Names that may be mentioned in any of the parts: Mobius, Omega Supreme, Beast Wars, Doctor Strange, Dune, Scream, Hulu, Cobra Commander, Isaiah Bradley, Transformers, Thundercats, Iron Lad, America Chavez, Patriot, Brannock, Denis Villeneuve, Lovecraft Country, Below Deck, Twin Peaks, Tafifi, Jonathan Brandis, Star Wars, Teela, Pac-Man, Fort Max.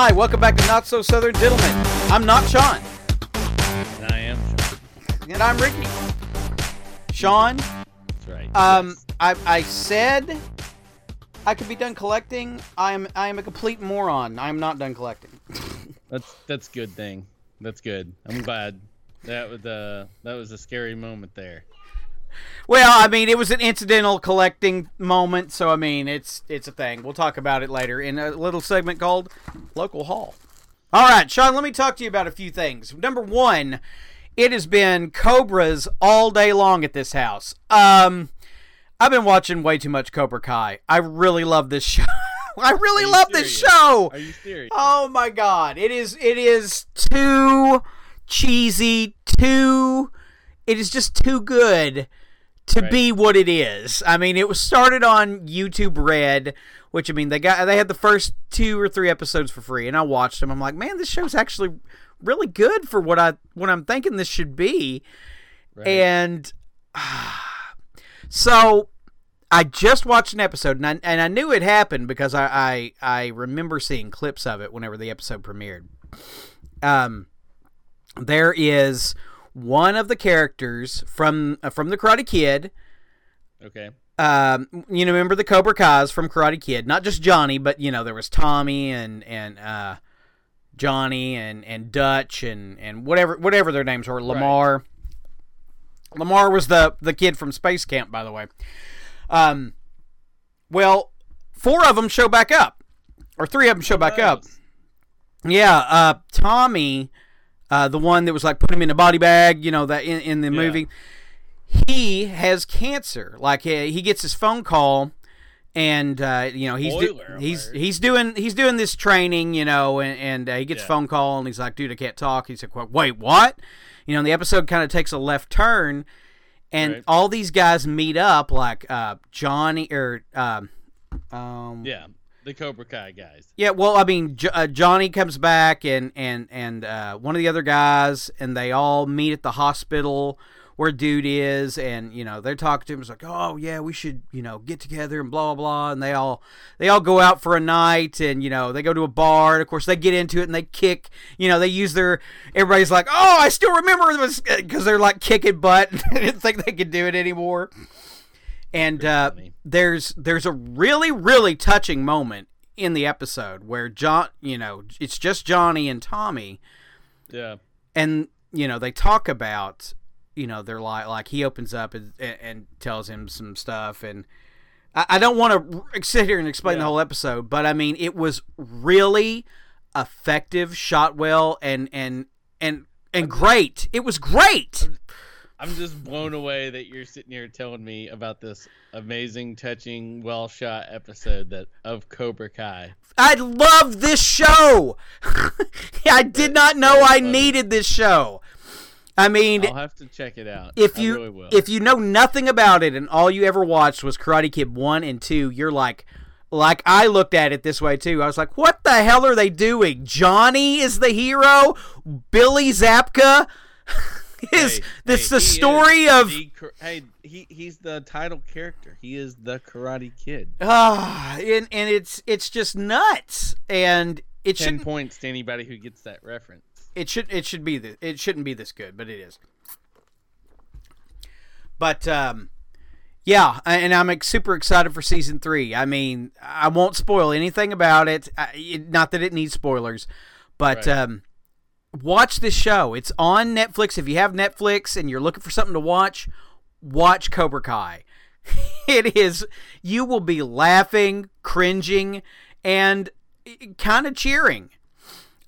Hi, welcome back to Not So Southern Gentlemen. I'm not Sean. And I am Sean. And I'm Ricky. Sean. That's right. I said I could be done collecting. I am a complete moron. I am not done collecting. That's good thing. That's good. I'm glad. That was a scary moment there. Well, I mean, it was an incidental collecting moment, so I mean, it's a thing. We'll talk about it later in a little segment called Local Haul. All right, Sean, let me talk to you about a few things. Number one, it has been Cobras all day long at this house. I've been watching way too much Cobra Kai. I really love this show. I really love this show. Are you serious? Oh my God, it is too cheesy, it is just too good to be what it is. I mean, it was started on YouTube Red, which, I mean, they had the first 2 or 3 episodes for free, and I watched them. I'm like, man, this show's actually really good for what I'm thinking this should be. Right. And so I just watched an episode, and I knew it happened because I remember seeing clips of it whenever the episode premiered. There is one of the characters from the Karate Kid. Okay. You know, remember the Cobra Kai's from Karate Kid? Not just Johnny, but, you know, there was Tommy and Johnny and Dutch and whatever their names were. Lamar. Right. Lamar was the kid from Space Camp, by the way. Well, 4 of them show back up, or 3 of them show back up. Yeah. Tommy. The one that was like, put him in a body bag, you know, that in the movie. He has cancer. Like, he gets his phone call, and you know, he's doing this training, you know, and he gets a phone call, and he's like, dude, I can't talk. He's like, wait, what? You know, and the episode kind of takes a left turn, and all these guys meet up, like Johnny or the Cobra Kai guys. Yeah, well, I mean, Johnny comes back and one of the other guys, and they all meet at the hospital where dude is, and, you know, they're talking to him. It's like, oh, yeah, we should, you know, get together and blah, blah, blah. And they all go out for a night, and, you know, they go to a bar, and, of course, they get into it, and they kick. You know, they use everybody's like, oh, I still remember this, because they're, like, kicking butt. I didn't think they could do it anymore. And there's a really, really touching moment in the episode where it's just Johnny and Tommy. Yeah. And, you know, they talk about, you know, they're like he opens up and tells him some stuff. And I don't want to sit here and explain the whole episode, but, I mean, it was really effective, shot well, and great. It was great. I'm just blown away that you're sitting here telling me about this amazing, touching, well-shot episode of Cobra Kai. I love this show. I did not know I needed this show. I mean, I'll have to check it out. If you know nothing about it and all you ever watched was Karate Kid 1 and 2, you're like I looked at it this way too. I was like, what the hell are they doing? Johnny is the hero? Billy Zabka? He's the title character. He is the Karate Kid. And it's just nuts. And it 10 points to anybody who gets that reference. It shouldn't be this good, but it is. But yeah, and I'm super excited for season 3. I mean, I won't spoil anything about it. Not that it needs spoilers, but. Right. Watch this show. It's on Netflix. If you have Netflix and you're looking for something to watch, watch Cobra Kai. It is. You will be laughing, cringing, and kind of cheering.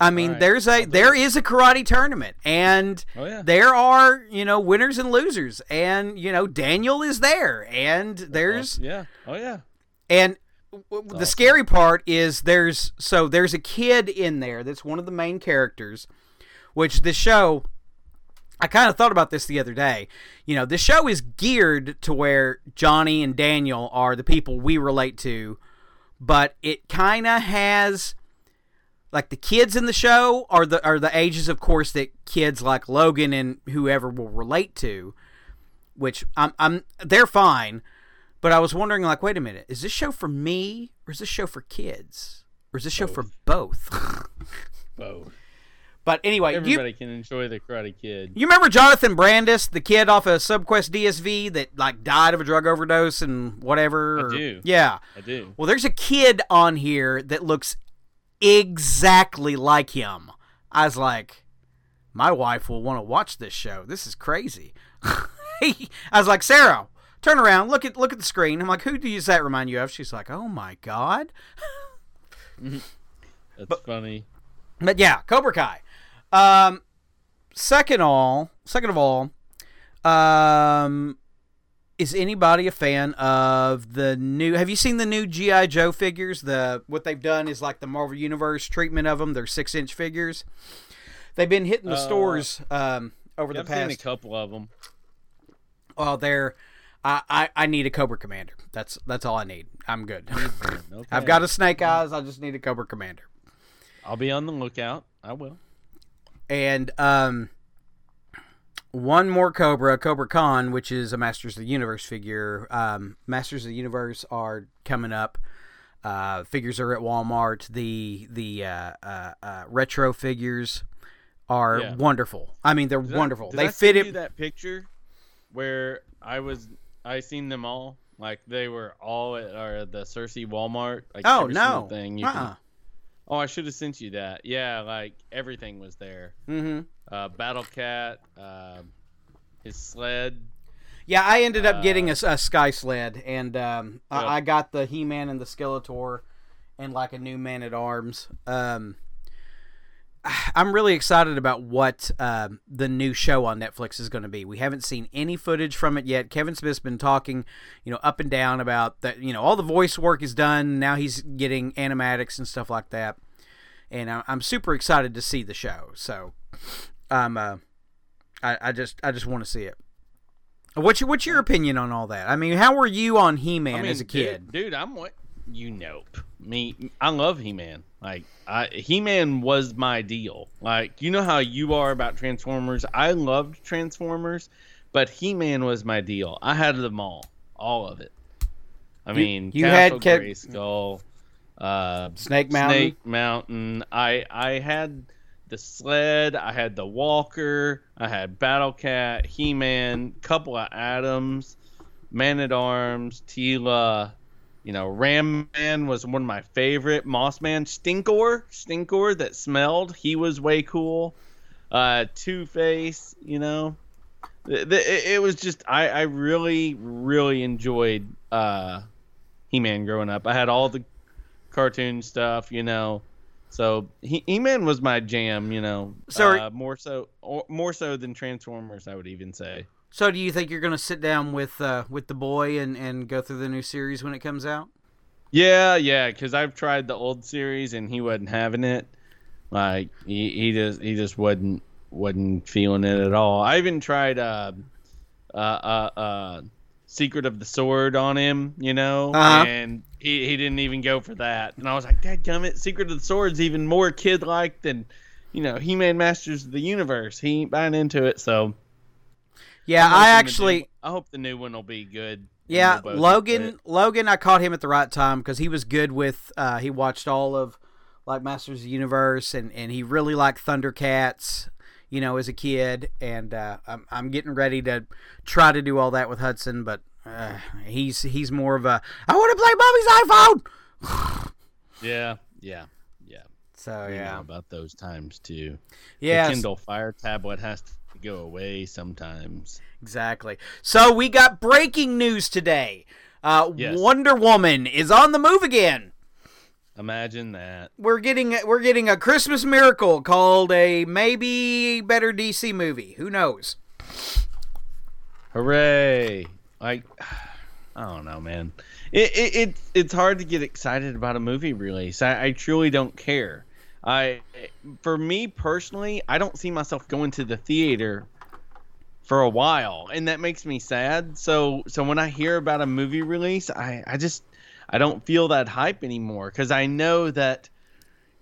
I mean, there is a karate tournament, and there are, you know, winners and losers, and, you know, Daniel is there, and there's and. The scary part is there's a kid in there that's one of the main characters, which this show, I kind of thought about this the other day. You know, this show is geared to where Johnny and Daniel are the people we relate to, but it kind of has, like, the kids in the show are the ages, of course, that kids like Logan and whoever will relate to, which they're fine. But I was wondering, like, wait a minute, is this show for me, or is this show for kids? Or is this show for both? Both. But anyway, everybody can enjoy the Karate Kid. You remember Jonathan Brandis, the kid off of SubQuest DSV that like died of a drug overdose and whatever? I do. Yeah, I do. Well, there's a kid on here that looks exactly like him. I was like, my wife will want to watch this show. This is crazy. I was like, Sarah, turn around, look at the screen. I'm like, who does that remind you of? She's like, oh my god. That's funny. But yeah, Cobra Kai. Second of all, is anybody a fan of the new... Have you seen the new G.I. Joe figures? What they've done is like the Marvel Universe treatment of them. They're 6-inch figures. They've been hitting the stores over the past... I've seen a couple of them. Well, they're... I need a Cobra Commander. That's all I need. I'm good. Okay. I've got a Snake Eyes. I just need a Cobra Commander. I'll be on the lookout. I will. And one more Cobra Con, which is a Masters of the Universe figure. Masters of the Universe are coming up. Figures are at Walmart. The retro figures are wonderful. I mean, they're wonderful. They fit it. Did I send you that picture where I seen them all? Like they were all at the Cersei Walmart. Like, oh no! Thing you can... Oh, I should have sent you that. Yeah, like everything was there. Mm-hmm. Battle Cat, his sled. Yeah, I ended up getting a Sky Sled, and I got the He-Man and the Skeletor, and like a new Man-at-Arms. I'm really excited about what the new show on Netflix is going to be. We haven't seen any footage from it yet. Kevin Smith's been talking, up and down about that. All the voice work is done. Now he's getting animatics and stuff like that. And I'm super excited to see the show. So, I just want to see it. What's your opinion on all that? I mean, how were you on He-Man as a kid? Dude, I'm what? I love He-Man. Like, He-Man was my deal. Like, you know how you are about Transformers. I loved Transformers, but He-Man was my deal. I had them all of it. I mean, you had Grayskull, Snake Mountain. I had the sled. I had the Walker. I had Battle Cat, He-Man, couple of Adams, Man at Arms, Teela. Ram Man was one of my favorite. Moss Man, Stinkor that smelled. He was way cool. Two-Face, it was just I really, really enjoyed He-Man growing up. I had all the cartoon stuff, So He-Man was my jam, Sorry. More so than Transformers, I would even say. So do you think you're going to sit down with the boy and go through the new series when it comes out? Yeah, because I've tried the old series and he wasn't having it. Like he just wasn't feeling it at all. I even tried Secret of the Sword on him, and he didn't even go for that. And I was like, dadgummit, Secret of the Sword's even more kid-like than He-Man Masters of the Universe. He ain't buying into it, so. Yeah, I hope the new one will be good. Yeah, Logan, I caught him at the right time because he was good with. He watched all of like Masters of the Universe, and he really liked Thundercats, as a kid. And I'm getting ready to try to do all that with Hudson, but he's more of a I want to play Mommy's iPhone. Yeah. So know about those times too. Yeah, the Kindle Fire tablet has to go away sometimes. Exactly. So we got breaking news today. Yes. Wonder Woman is on the move again. Imagine that. We're getting a Christmas miracle called a maybe better DC movie. Who knows? Hooray! I don't know, man. It's hard to get excited about a movie release. I truly don't care. For me personally, I don't see myself going to the theater for a while, and that makes me sad. So when I hear about a movie release, I don't feel that hype anymore because I know that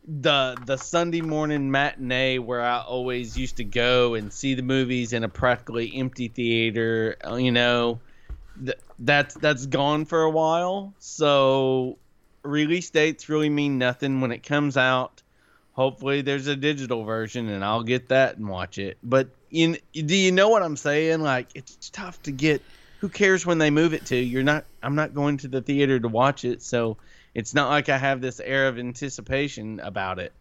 the Sunday morning matinee where I always used to go and see the movies in a practically empty theater, that's gone for a while. So release dates really mean nothing when it comes out. Hopefully there's a digital version and I'll get that and watch it. But do you know what I'm saying? Like, it's tough to get. Who cares when they move it to? I'm not going to the theater to watch it, so it's not like I have this air of anticipation about it.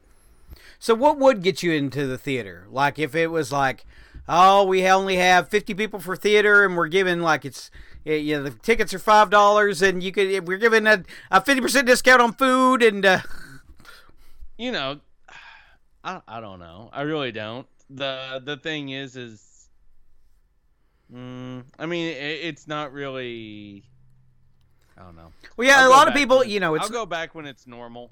So what would get you into the theater? Like, if it was like, oh, we only have 50 people for theater and we're giving, like, the tickets are $5 and we're giving a 50% discount on food and I don't know. I really don't. The thing is I mean, it's not really, I don't know. Well, yeah, a lot of people, I'll go back when it's normal.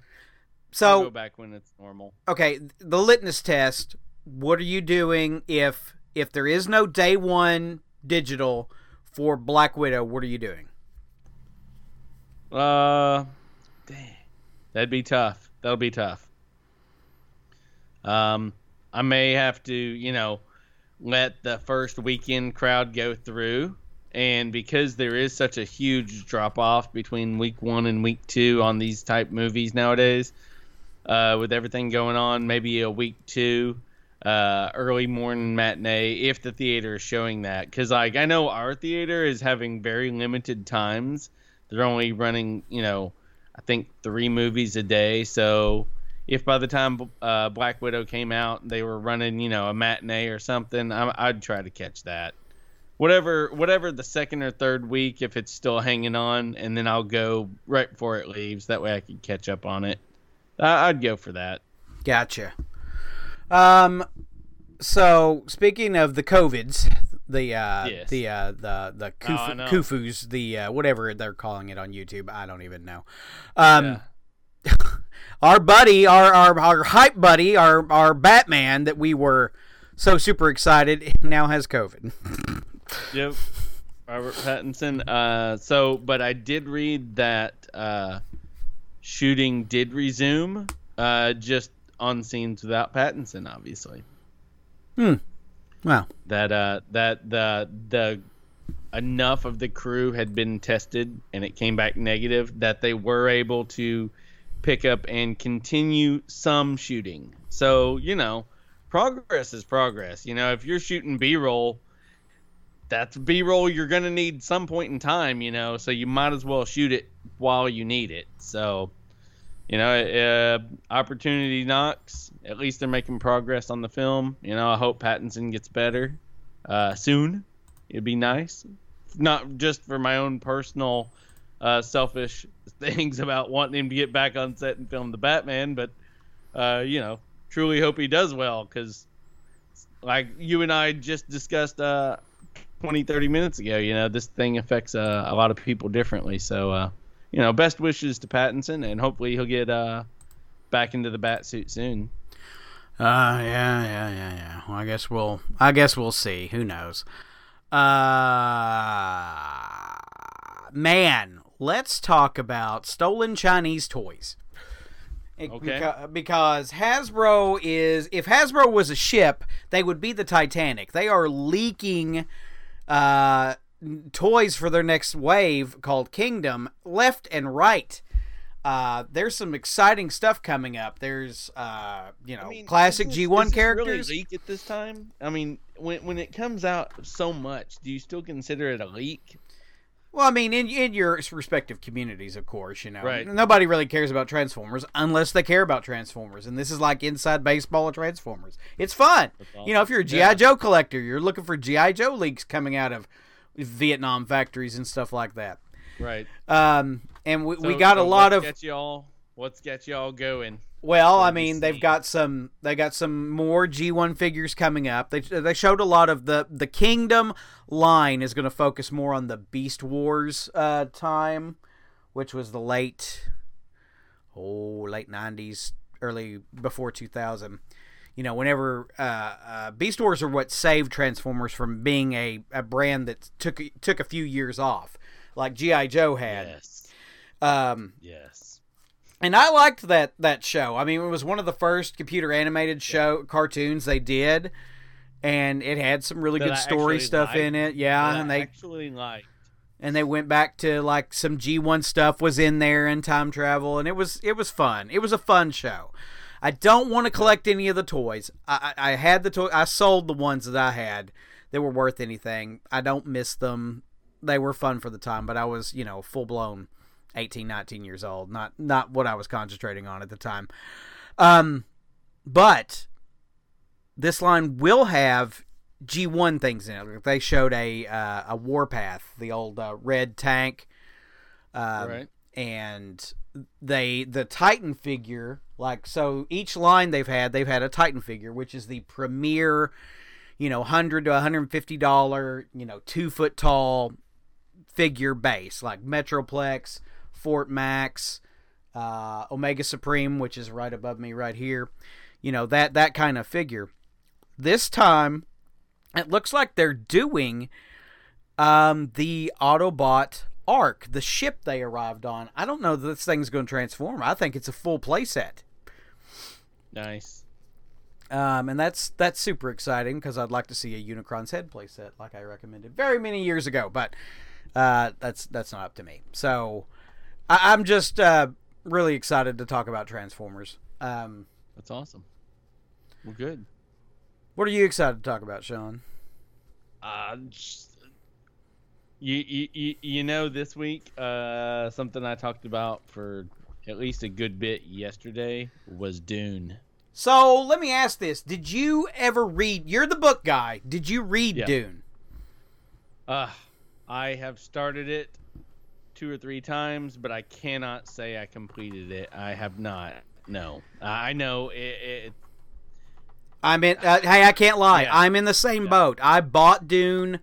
I'll go back when it's normal. Okay, the litmus test, what are you doing if there is no day one digital for Black Widow? What are you doing? Dang. That'll be tough. I may have to, let the first weekend crowd go through. And because there is such a huge drop-off between week one and week two on these type movies nowadays, with everything going on, maybe a week two, early morning matinee, if the theater is showing that. Because, like, I know our theater is having very limited times. They're only running, I think 3 movies a day. So if by the time Black Widow came out, they were running, a matinee or something, I'd try to catch that. Whatever the second or third week, if it's still hanging on, and then I'll go right before it leaves. That way I can catch up on it. I'd go for that. Gotcha. So speaking of the COVIDs, the Kufus, whatever they're calling it on YouTube, I don't even know. Our buddy, our hype buddy, our Batman that we were so super excited, now has COVID. Yep. Robert Pattinson. But I did read that shooting did resume, just on scenes without Pattinson, obviously. Wow. That enough of the crew had been tested and it came back negative that they were able to pick up and continue some shooting. So, progress is progress. If you're shooting B-roll, that's B-roll you're going to need some point in time, so you might as well shoot it while you need it. So, opportunity knocks. At least they're making progress on the film. I hope Pattinson gets better soon. It'd be nice. Not just for my own personal selfish things about wanting him to get back on set and film the Batman, but, truly hope he does well, because, like you and I just discussed 20-30 minutes ago, this thing affects a lot of people differently. So, best wishes to Pattinson, and hopefully he'll get back into the bat suit soon. Yeah. Well, I guess we'll see. Who knows? Man, let's talk about stolen Chinese toys. Okay. Because Hasbro is, if Hasbro was a ship, they would be the Titanic. They are leaking toys for their next wave called Kingdom left and right. There's some exciting stuff coming up. There's classic G1 characters. Really leak at this time? I mean, when it comes out so much, do you still consider it a leak? Well, I mean, in your respective communities, of course, Right. Nobody really cares about Transformers unless they care about Transformers, and this is like inside baseball of Transformers. It's fun. Awesome. If you're a G.I. Joe collector, you're looking for G.I. Joe leaks coming out of Vietnam factories and stuff like that. Right. And we got a lot of what's got y'all going. Well, I mean, they got some more G1 figures coming up. They showed a lot of the Kingdom line is going to focus more on the Beast Wars time, which was the late 90s, early before 2000. Whenever Beast Wars are what saved Transformers from being a brand that took a few years off, like G.I. Joe had. Yes. Yes. And I liked that show. I mean, it was one of the first computer animated show cartoons they did, and it had some really good story stuff in it. Yeah, and they actually liked. And they went back to like some G1 stuff was in there and time travel, and it was fun. It was a fun show. I don't want to collect any of the toys. I had the toy. I sold the ones that I had that were worth anything. I don't miss them. They were fun for the time, but I was, you know, full-blown 18, 19 years old. Not what I was concentrating on at the time. But this line will have G1 things in it. They showed a Warpath, the old red tank. Right. And the Titan figure, like, so each line they've had a Titan figure, which is the premier, you know, $100 to $150, you know, 2 foot tall figure base, like Metroplex, Fort Max, Omega Supreme, which is right above me right here, you know, that kind of figure. This time, it looks like they're doing the Autobot Ark, the ship they arrived on. I don't know that this thing's going to transform. I think it's a full playset. Nice. And that's super exciting because I'd like to see a Unicron's Head playset, like I recommended very many years ago. But that's not up to me. So I'm just really excited to talk about Transformers. That's awesome. Well, good. What are you excited to talk about, Sean? You know, this week, something I talked about for at least a good bit yesterday was Dune. So let me ask this: did you ever read? You're the book guy. Did you read Dune? I have started it 2 or 3 times, but I cannot say I completed it. I have not. No, I know it. I'm in. Hey, I can't lie. Yeah. I'm in the same boat. I bought Dune.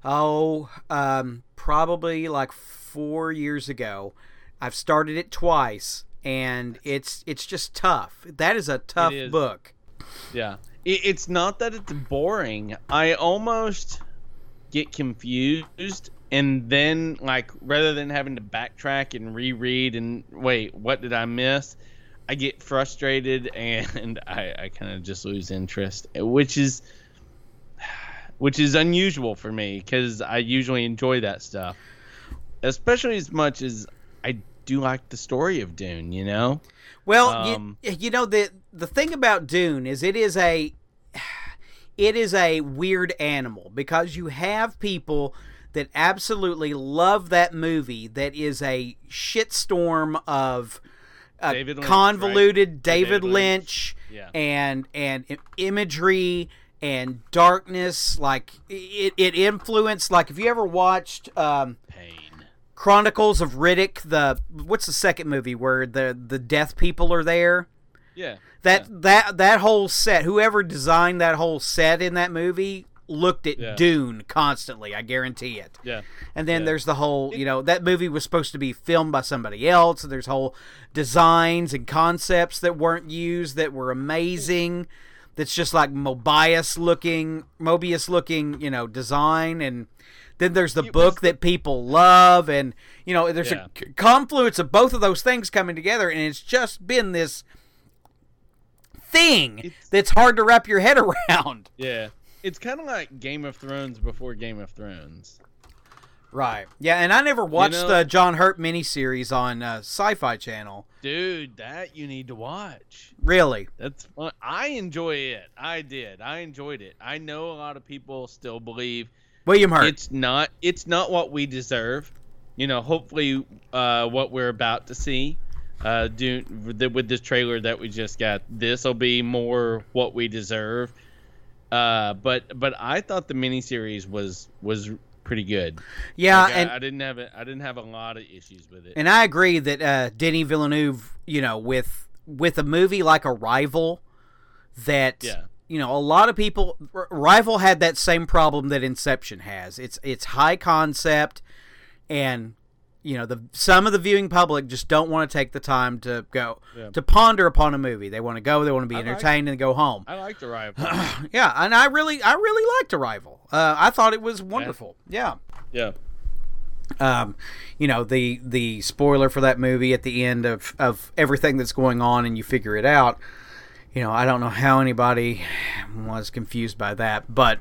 Probably like 4 years ago. I've started it twice, and it's just tough. That is a tough book. Yeah, it's not that it's boring. I almost get confused, and then, like, rather than having to backtrack and reread and wait, what did I miss? I get frustrated, and I kind of just lose interest, which is unusual for me because I usually enjoy that stuff, especially as much as I do like the story of Dune, you know? Well, you know, the thing about Dune is it is a weird animal because you have people that absolutely love that movie that is a shitstorm of David Lynch. and imagery and darkness, like it influenced, like, if you ever watched Pain. Chronicles of Riddick, what's the second movie where the death people are there? Yeah. That whole set, whoever designed that whole set in that movie looked at Dune constantly, I guarantee it. Yeah. And then there's the whole, you know, that movie was supposed to be filmed by somebody else, and there's whole designs and concepts that weren't used that were amazing. That's just like Mobius looking, you know, design. And then there's the book that people love. And, you know, there's a confluence of both of those things coming together. And it's just been this thing that's hard to wrap your head around. Yeah. It's kind of like Game of Thrones before Game of Thrones. Right. Yeah, and I never watched the John Hurt miniseries on Sci-Fi Channel. Dude, that you need to watch. Really? That's fun. I enjoy it. I did. I enjoyed it. I know a lot of people still believe William Hurt. It's not what we deserve. You know, hopefully what we're about to see with this trailer that we just got, this will be more what we deserve. But I thought the miniseries was pretty good. Yeah, like, and I didn't have a lot of issues with it. And I agree that Denis Villeneuve, you know, with a movie like Arrival, that you know, a lot of people, Arrival had that same problem that Inception has. It's high concept, and you know, some of the viewing public just don't want to take the time to go to ponder upon a movie. They want to go. They want to be entertained and go home. I liked Arrival. Yeah, and I really liked Arrival. I thought it was wonderful. Yeah. You know, the spoiler for that movie at the end of everything that's going on, and you figure it out. You know, I don't know how anybody was confused by that, but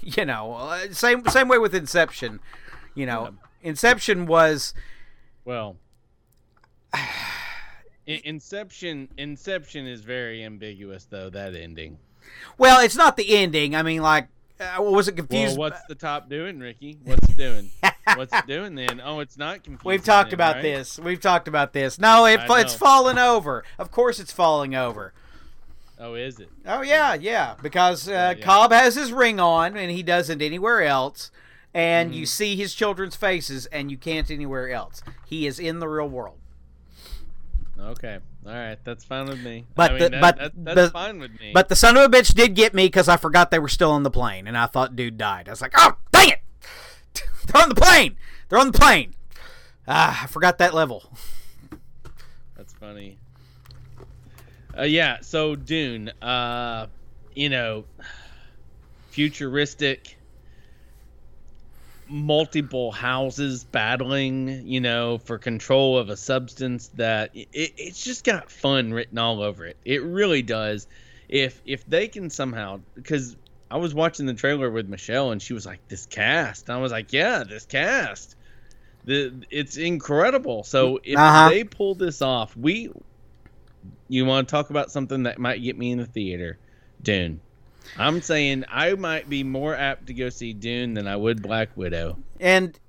you know, same way with Inception. You know. Inception was Inception is very ambiguous, though, that ending. Well, it's not the ending. I mean, like, I wasn't confused. Well, what's the top doing, Ricky? What's it doing? What's it doing then? Oh, it's not confusing. We've talked about this. We've talked about this. No, it's falling over. Of course it's falling over. Oh, is it? Oh, yeah, yeah. Because Cobb has his ring on, and he doesn't anywhere else. And you see his children's faces, and you can't anywhere else. He is in the real world. Okay, all right, that's fine with me. But I mean, that's fine with me. But the son of a bitch did get me because I forgot they were still on the plane, and I thought dude died. I was like, oh, dang it! They're on the plane. They're on the plane. I forgot that level. That's funny. Yeah. So Dune, futuristic. Multiple houses battling, for control of a substance that it's just got fun written all over it. It really does. If they can somehow, because I was watching the trailer with Michelle and she was like, "This cast," and I was like, "Yeah, this cast, it's incredible." So if they pull this off, you want to talk about something that might get me in the theater, Dune. I'm saying I might be more apt to go see Dune than I would Black Widow. And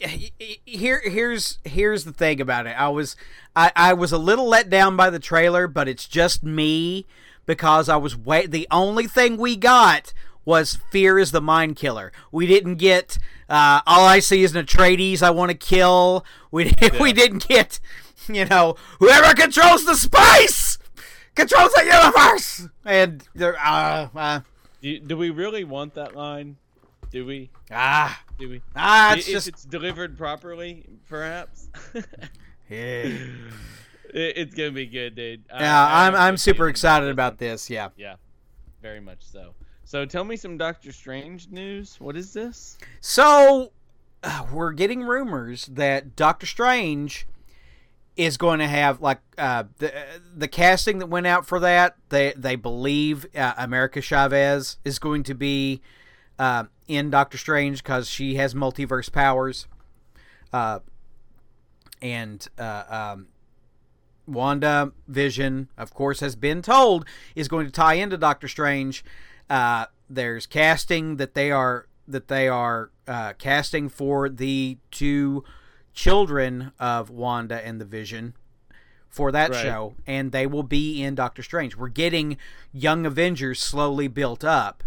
here's the thing about it. I was a little let down by the trailer, but it's just me because I was the only thing we got was fear is the mind killer. We didn't get all I see is an Atreides I want to kill. We didn't get whoever controls the space controls the universe. And do we really want that line? Do we? Do we? If it's delivered properly, perhaps. Yeah. It's gonna be good, dude. Yeah, I'm super excited about this. Yeah. Yeah. Very much so. So tell me some Doctor Strange news. What is this? So we're getting rumors that Doctor Strange is going to have the casting that went out for that. They believe America Chavez is going to be in Doctor Strange because she has multiverse powers, and Wanda Vision, of course, has been told is going to tie into Doctor Strange. There's casting that they are casting for the two children of Wanda and the Vision for that show, and they will be in Doctor Strange. We're getting Young Avengers slowly built up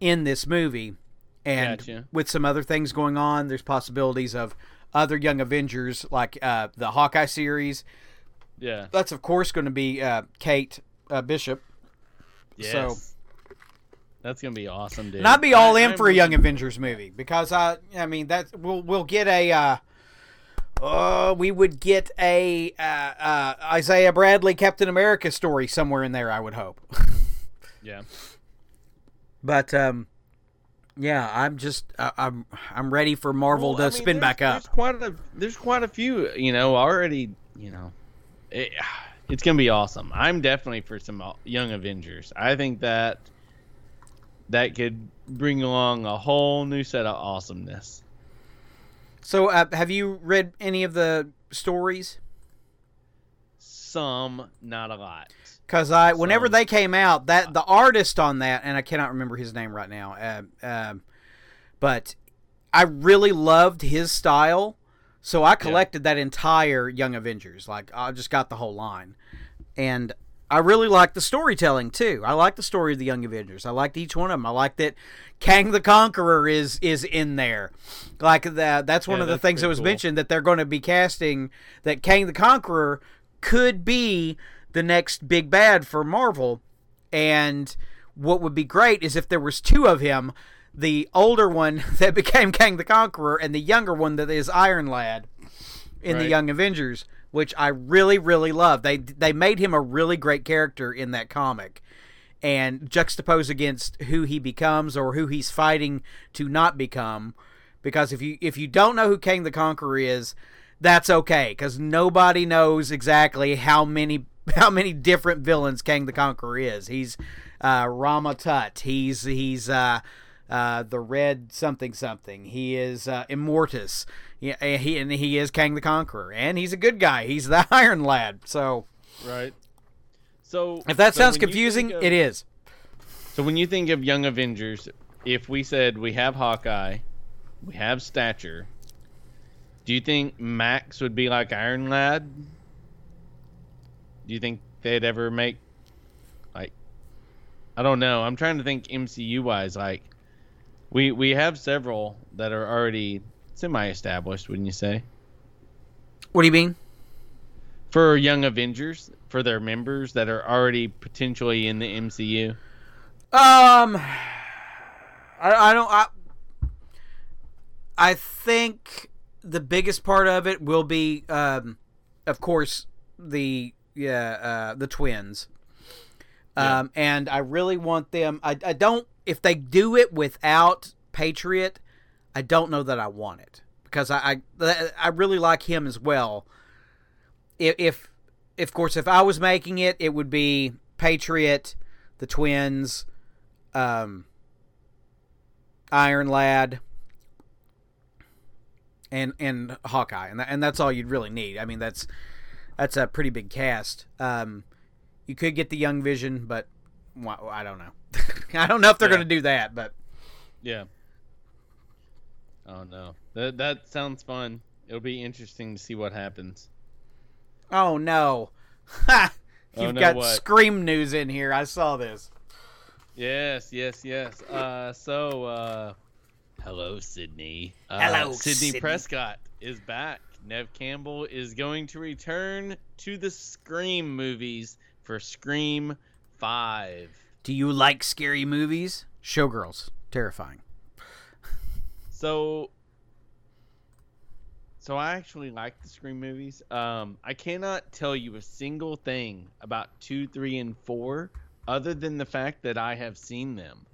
in this movie, and with some other things going on, there's possibilities of other Young Avengers, like the Hawkeye series. Yeah, that's of course going to be Kate Bishop. Yes. So that's gonna be awesome, dude. And I'd be all in for a Young Avengers movie because we'll get a. We would get a Isaiah Bradley Captain America story somewhere in there, I would hope. Yeah. But I'm ready for Marvel to spin back up. There's quite a few, already, it's gonna be awesome. I'm definitely for some Young Avengers. I think that could bring along a whole new set of awesomeness. So, have you read any of the stories? Some, not a lot. Because whenever they came out, that the artist on that, and I cannot remember his name right now, but I really loved his style, so I collected that entire Young Avengers. Like, I just got the whole line. And I really like the storytelling, too. I like the story of the Young Avengers. I liked each one of them. I like that Kang the Conqueror is in there. Like that's one of the things that was mentioned, that they're going to be casting, that Kang the Conqueror could be the next big bad for Marvel. And what would be great is if there was two of him, the older one that became Kang the Conqueror and the younger one that is Iron Lad in the Young Avengers, which I really, really love. They made him a really great character in that comic, and juxtapose against who he becomes or who he's fighting to not become. Because if you don't know who Kang the Conqueror is, that's okay, because nobody knows exactly how many different villains Kang the Conqueror is. He's Rama Tut. He's the Red something something. He is Immortus. Yeah, he is Kang the Conqueror, and he's a good guy. He's the Iron Lad. So Right. So if that sounds confusing, it is. So when you think of Young Avengers, if we said we have Hawkeye, we have stature, do you think Max would be like Iron Lad? Do you think they'd ever make, like, I don't know. I'm trying to think MCU wise. Like, we have several that are already semi-established, wouldn't you say? What do you mean? For Young Avengers, for their members that are already potentially in the MCU. I think the biggest part of it will be, of course, the twins. Yeah. And I really want them. I don't. If they do it without Patriot, I don't know that I want it, because I really like him as well. If of course, if I was making it, it would be Patriot, the twins, Iron Lad, and Hawkeye, and that's all you'd really need. I mean, that's a pretty big cast. You could get the Young Vision, but I don't know. I don't know if they're going to do that, but yeah. Oh no, that sounds fun. It'll be interesting to see what happens. Oh no! Ha! You've got what? Scream news in here. I saw this. Yes. So, hello, Sydney. Hello, Sydney Prescott is back. Neve Campbell is going to return to the Scream movies for Scream 5. Do you like scary movies? Showgirls, terrifying. So I actually like the Scream movies. I cannot tell you a single thing about 2, 3, and 4, other than the fact that I have seen them.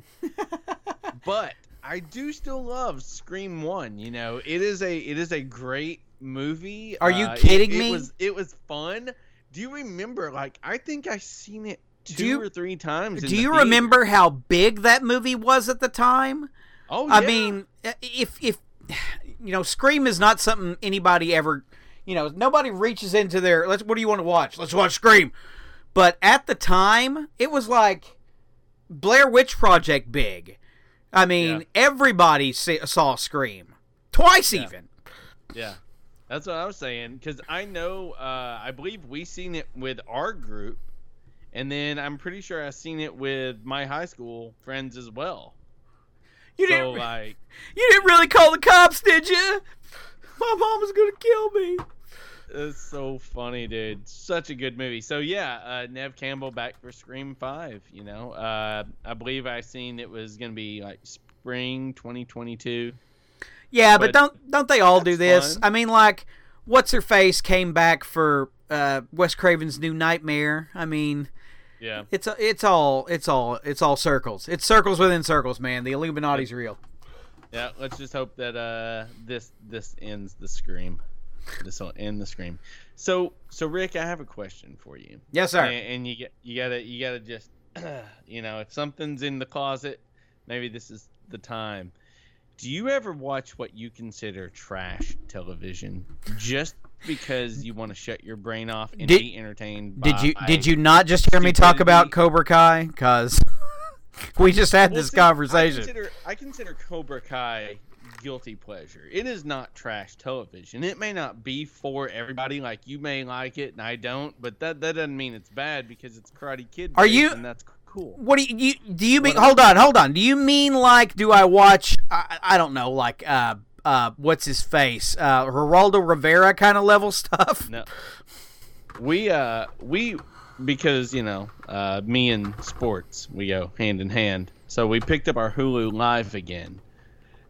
But I do still love Scream 1. You know, it is a great movie. Are you kidding me? It was fun. Do you remember? Like, I think I seen it two or three times. Do you remember how big that movie was at the time? Oh, yeah. I mean, if you know, Scream is not something anybody ever, you know, nobody reaches into their, what do you want to watch? Let's watch Scream. But at the time, it was like Blair Witch Project big. I mean, everybody saw Scream. Twice even. Yeah. That's what I was saying. Because I know, I believe we seen it with our group. And then I'm pretty sure I seen it with my high school friends as well. You didn't really call the cops, did you? My mom was gonna kill me. It's so funny, dude. Such a good movie. So yeah, Neve Campbell back for Scream 5. You know, I believe I seen it was gonna be like spring 2022. Yeah, but don't they all do this? Fun. I mean, like, what's her face came back for Wes Craven's New Nightmare. I mean. Yeah, it's all circles. It's circles within circles, man. The Illuminati's real. Yeah, let's just hope that this ends the Scream. This will end the Scream. So Rick, I have a question for you. Yes, sir. And you gotta just, you know, if something's in the closet, maybe this is the time. Do you ever watch what you consider trash television just because you want to shut your brain off and be entertained? Did you not just hear me talk about Cobra Kai? Because we just had this conversation. I consider Cobra Kai guilty pleasure. It is not trash television. It may not be for everybody. Like, you may like it and I don't, but that doesn't mean it's bad, because it's Karate Kid. Are you? And that's cool. What do you mean? Hold on. Do you mean, like, do I watch? I don't know. Like, what's his face? Geraldo Rivera kind of level stuff. No, we because, you know, me and sports, we go hand in hand. So we picked up our Hulu Live again,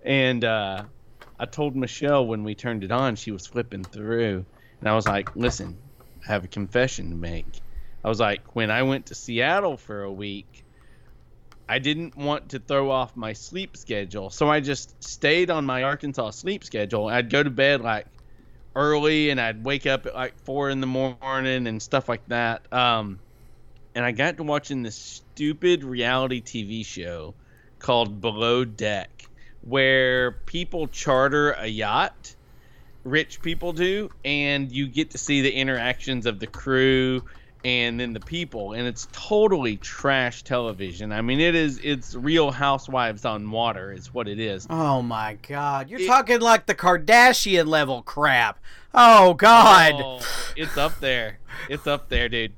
and I told Michelle when we turned it on, she was flipping through, and I was like, "Listen, I have a confession to make." I was like, "When I went to Seattle for a week, I didn't want to throw off my sleep schedule, so I just stayed on my Arkansas sleep schedule. I'd go to bed like early, and I'd wake up at like 4 a.m. and stuff like that. And I got to watching this stupid reality TV show called Below Deck, where people charter a yacht, rich people do, and you get to see the interactions of the crew and then the people, and it's totally trash television. I mean, it's Real Housewives on water is what it is. Oh my God. You're talking like the Kardashian level crap. Oh God. Oh, it's up there. It's up there, dude.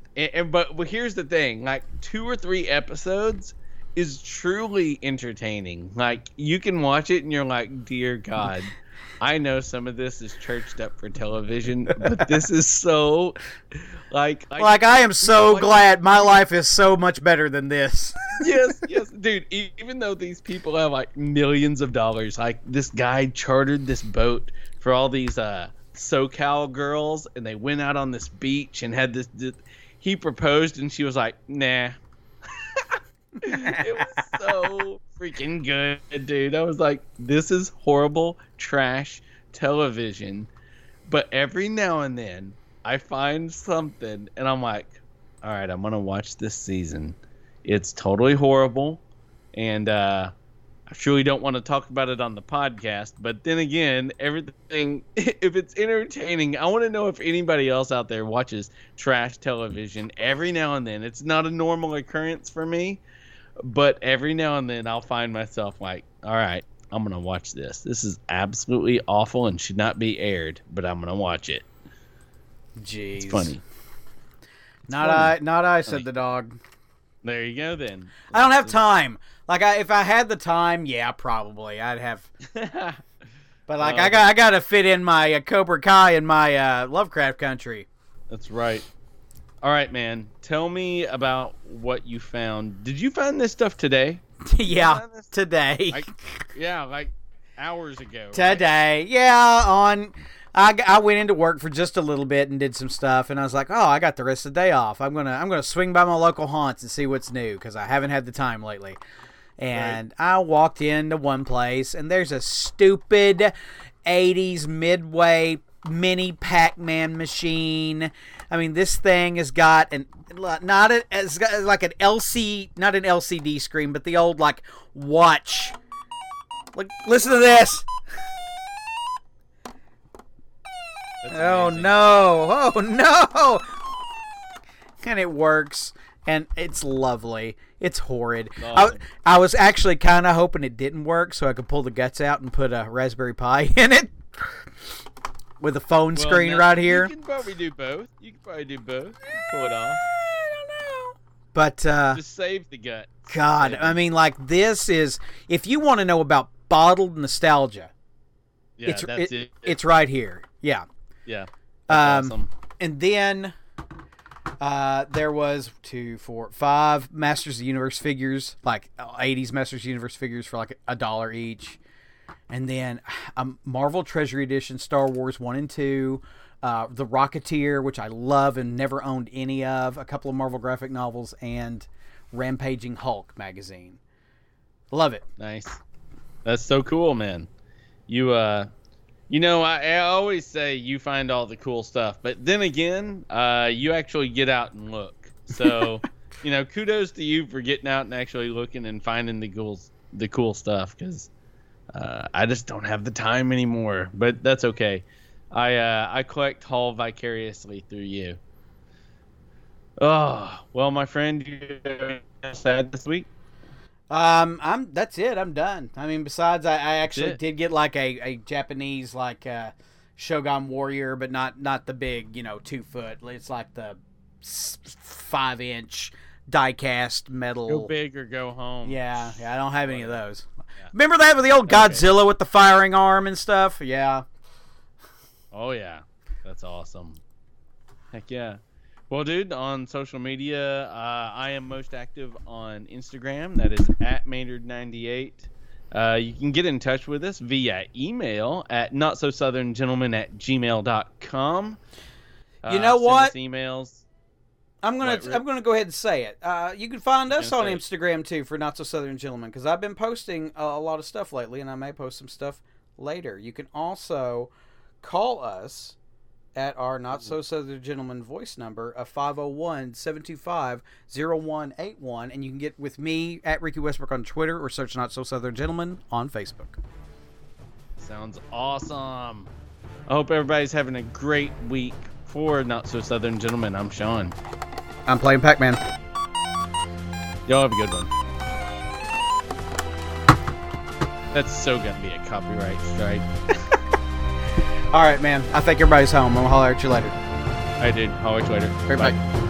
But here's the thing, like 2 or 3 episodes is truly entertaining. Like you can watch it and you're like, dear God, I know some of this is churched up for television, but this is so like I am so glad my life is so much better than this. Yes, dude. Even though these people have like millions of dollars, like this guy chartered this boat for all these SoCal girls, and they went out on this beach and had this he proposed, and she was like, nah. It was so freaking good, dude. I was like, this is horrible trash television, but every now and then I find something and I'm like, all right, I'm gonna watch this season. It's totally horrible, and I truly don't want to talk about it on the podcast, but then again, everything, if it's entertaining, I want to know if anybody else out there watches trash television every now and then. It's not a normal occurrence for me, but every now and then I'll find myself like, all right, I'm going to watch this. This is absolutely awful and should not be aired, but I'm going to watch it. Jeez. It's funny. Not I, said the dog. There you go, then. I don't have time. Like, if I had the time, yeah, probably. I'd have. But, like, I got to fit in my Cobra Kai and my Lovecraft Country. That's right. All right, man. Tell me about what you found. Did you find this stuff today? Yeah, today. Like hours ago. Today. Right? Yeah, I went into work for just a little bit and did some stuff, and I was like, "Oh, I got the rest of the day off. I'm gonna swing by my local haunts and see what's new because I haven't had the time lately." And right. I walked into one place, and there's a stupid '80s Midway mini Pac-Man machine. I mean, this thing has got not an LCD screen, but the old like watch. Like, listen to this. Oh no! Oh no! And it works, and it's lovely. It's horrid. I was actually kind of hoping it didn't work, so I could pull the guts out and put a Raspberry Pi in it with a phone screen right here. You can probably do both. You can pull it off. I don't know. But just save the gut. God, I mean, like this is if you want to know about bottled nostalgia. Yeah, that's it. It's right here. Yeah. Yeah. Awesome. And then there was 2, 4, 5 Masters of the Universe figures, like 80s Masters of the Universe figures for like $1 each. And then Marvel Treasury Edition, Star Wars 1 and 2, The Rocketeer, which I love and never owned any of, a couple of Marvel graphic novels, and Rampaging Hulk magazine. Love it. Nice. That's so cool, man. You know, I always say you find all the cool stuff, but then again, you actually get out and look. So, you know, kudos to you for getting out and actually looking and finding the cool stuff, because I just don't have the time anymore. But that's okay. I collect haul vicariously through you. Oh well, my friend, you sad this week. That's it. I'm done. I mean, besides, I actually did get like a Japanese, like, Shogun Warrior, but not the big, you know, 2-foot. It's like the 5-inch die-cast metal. Go big or go home. Yeah. I don't have any of those. Yeah. Remember that with the old Godzilla with the firing arm and stuff? Yeah. Oh yeah. That's awesome. Heck yeah. Well, dude, on social media, I am most active on Instagram. That is @Maynard98. You can get in touch with us via email at notsosouthernggentleman@gmail.com. You know what? Send us emails. I'm gonna go ahead and say it. You can find us on Instagram too for Not So Southern Gentleman, because I've been posting a lot of stuff lately, and I may post some stuff later. You can also call us at our Not So Southern Gentleman voice number of 501-725-0181. And you can get with me at Ricky Westbrook on Twitter, or search Not So Southern Gentleman on Facebook. Sounds awesome. I hope everybody's having a great week. For Not So Southern Gentleman, I'm Sean. I'm playing Pac-Man. Y'all have a good one. That's so gonna be a copyright strike. Alright, man. I think everybody's home. I'll holler at you later. I did. Holler at you later. Bye.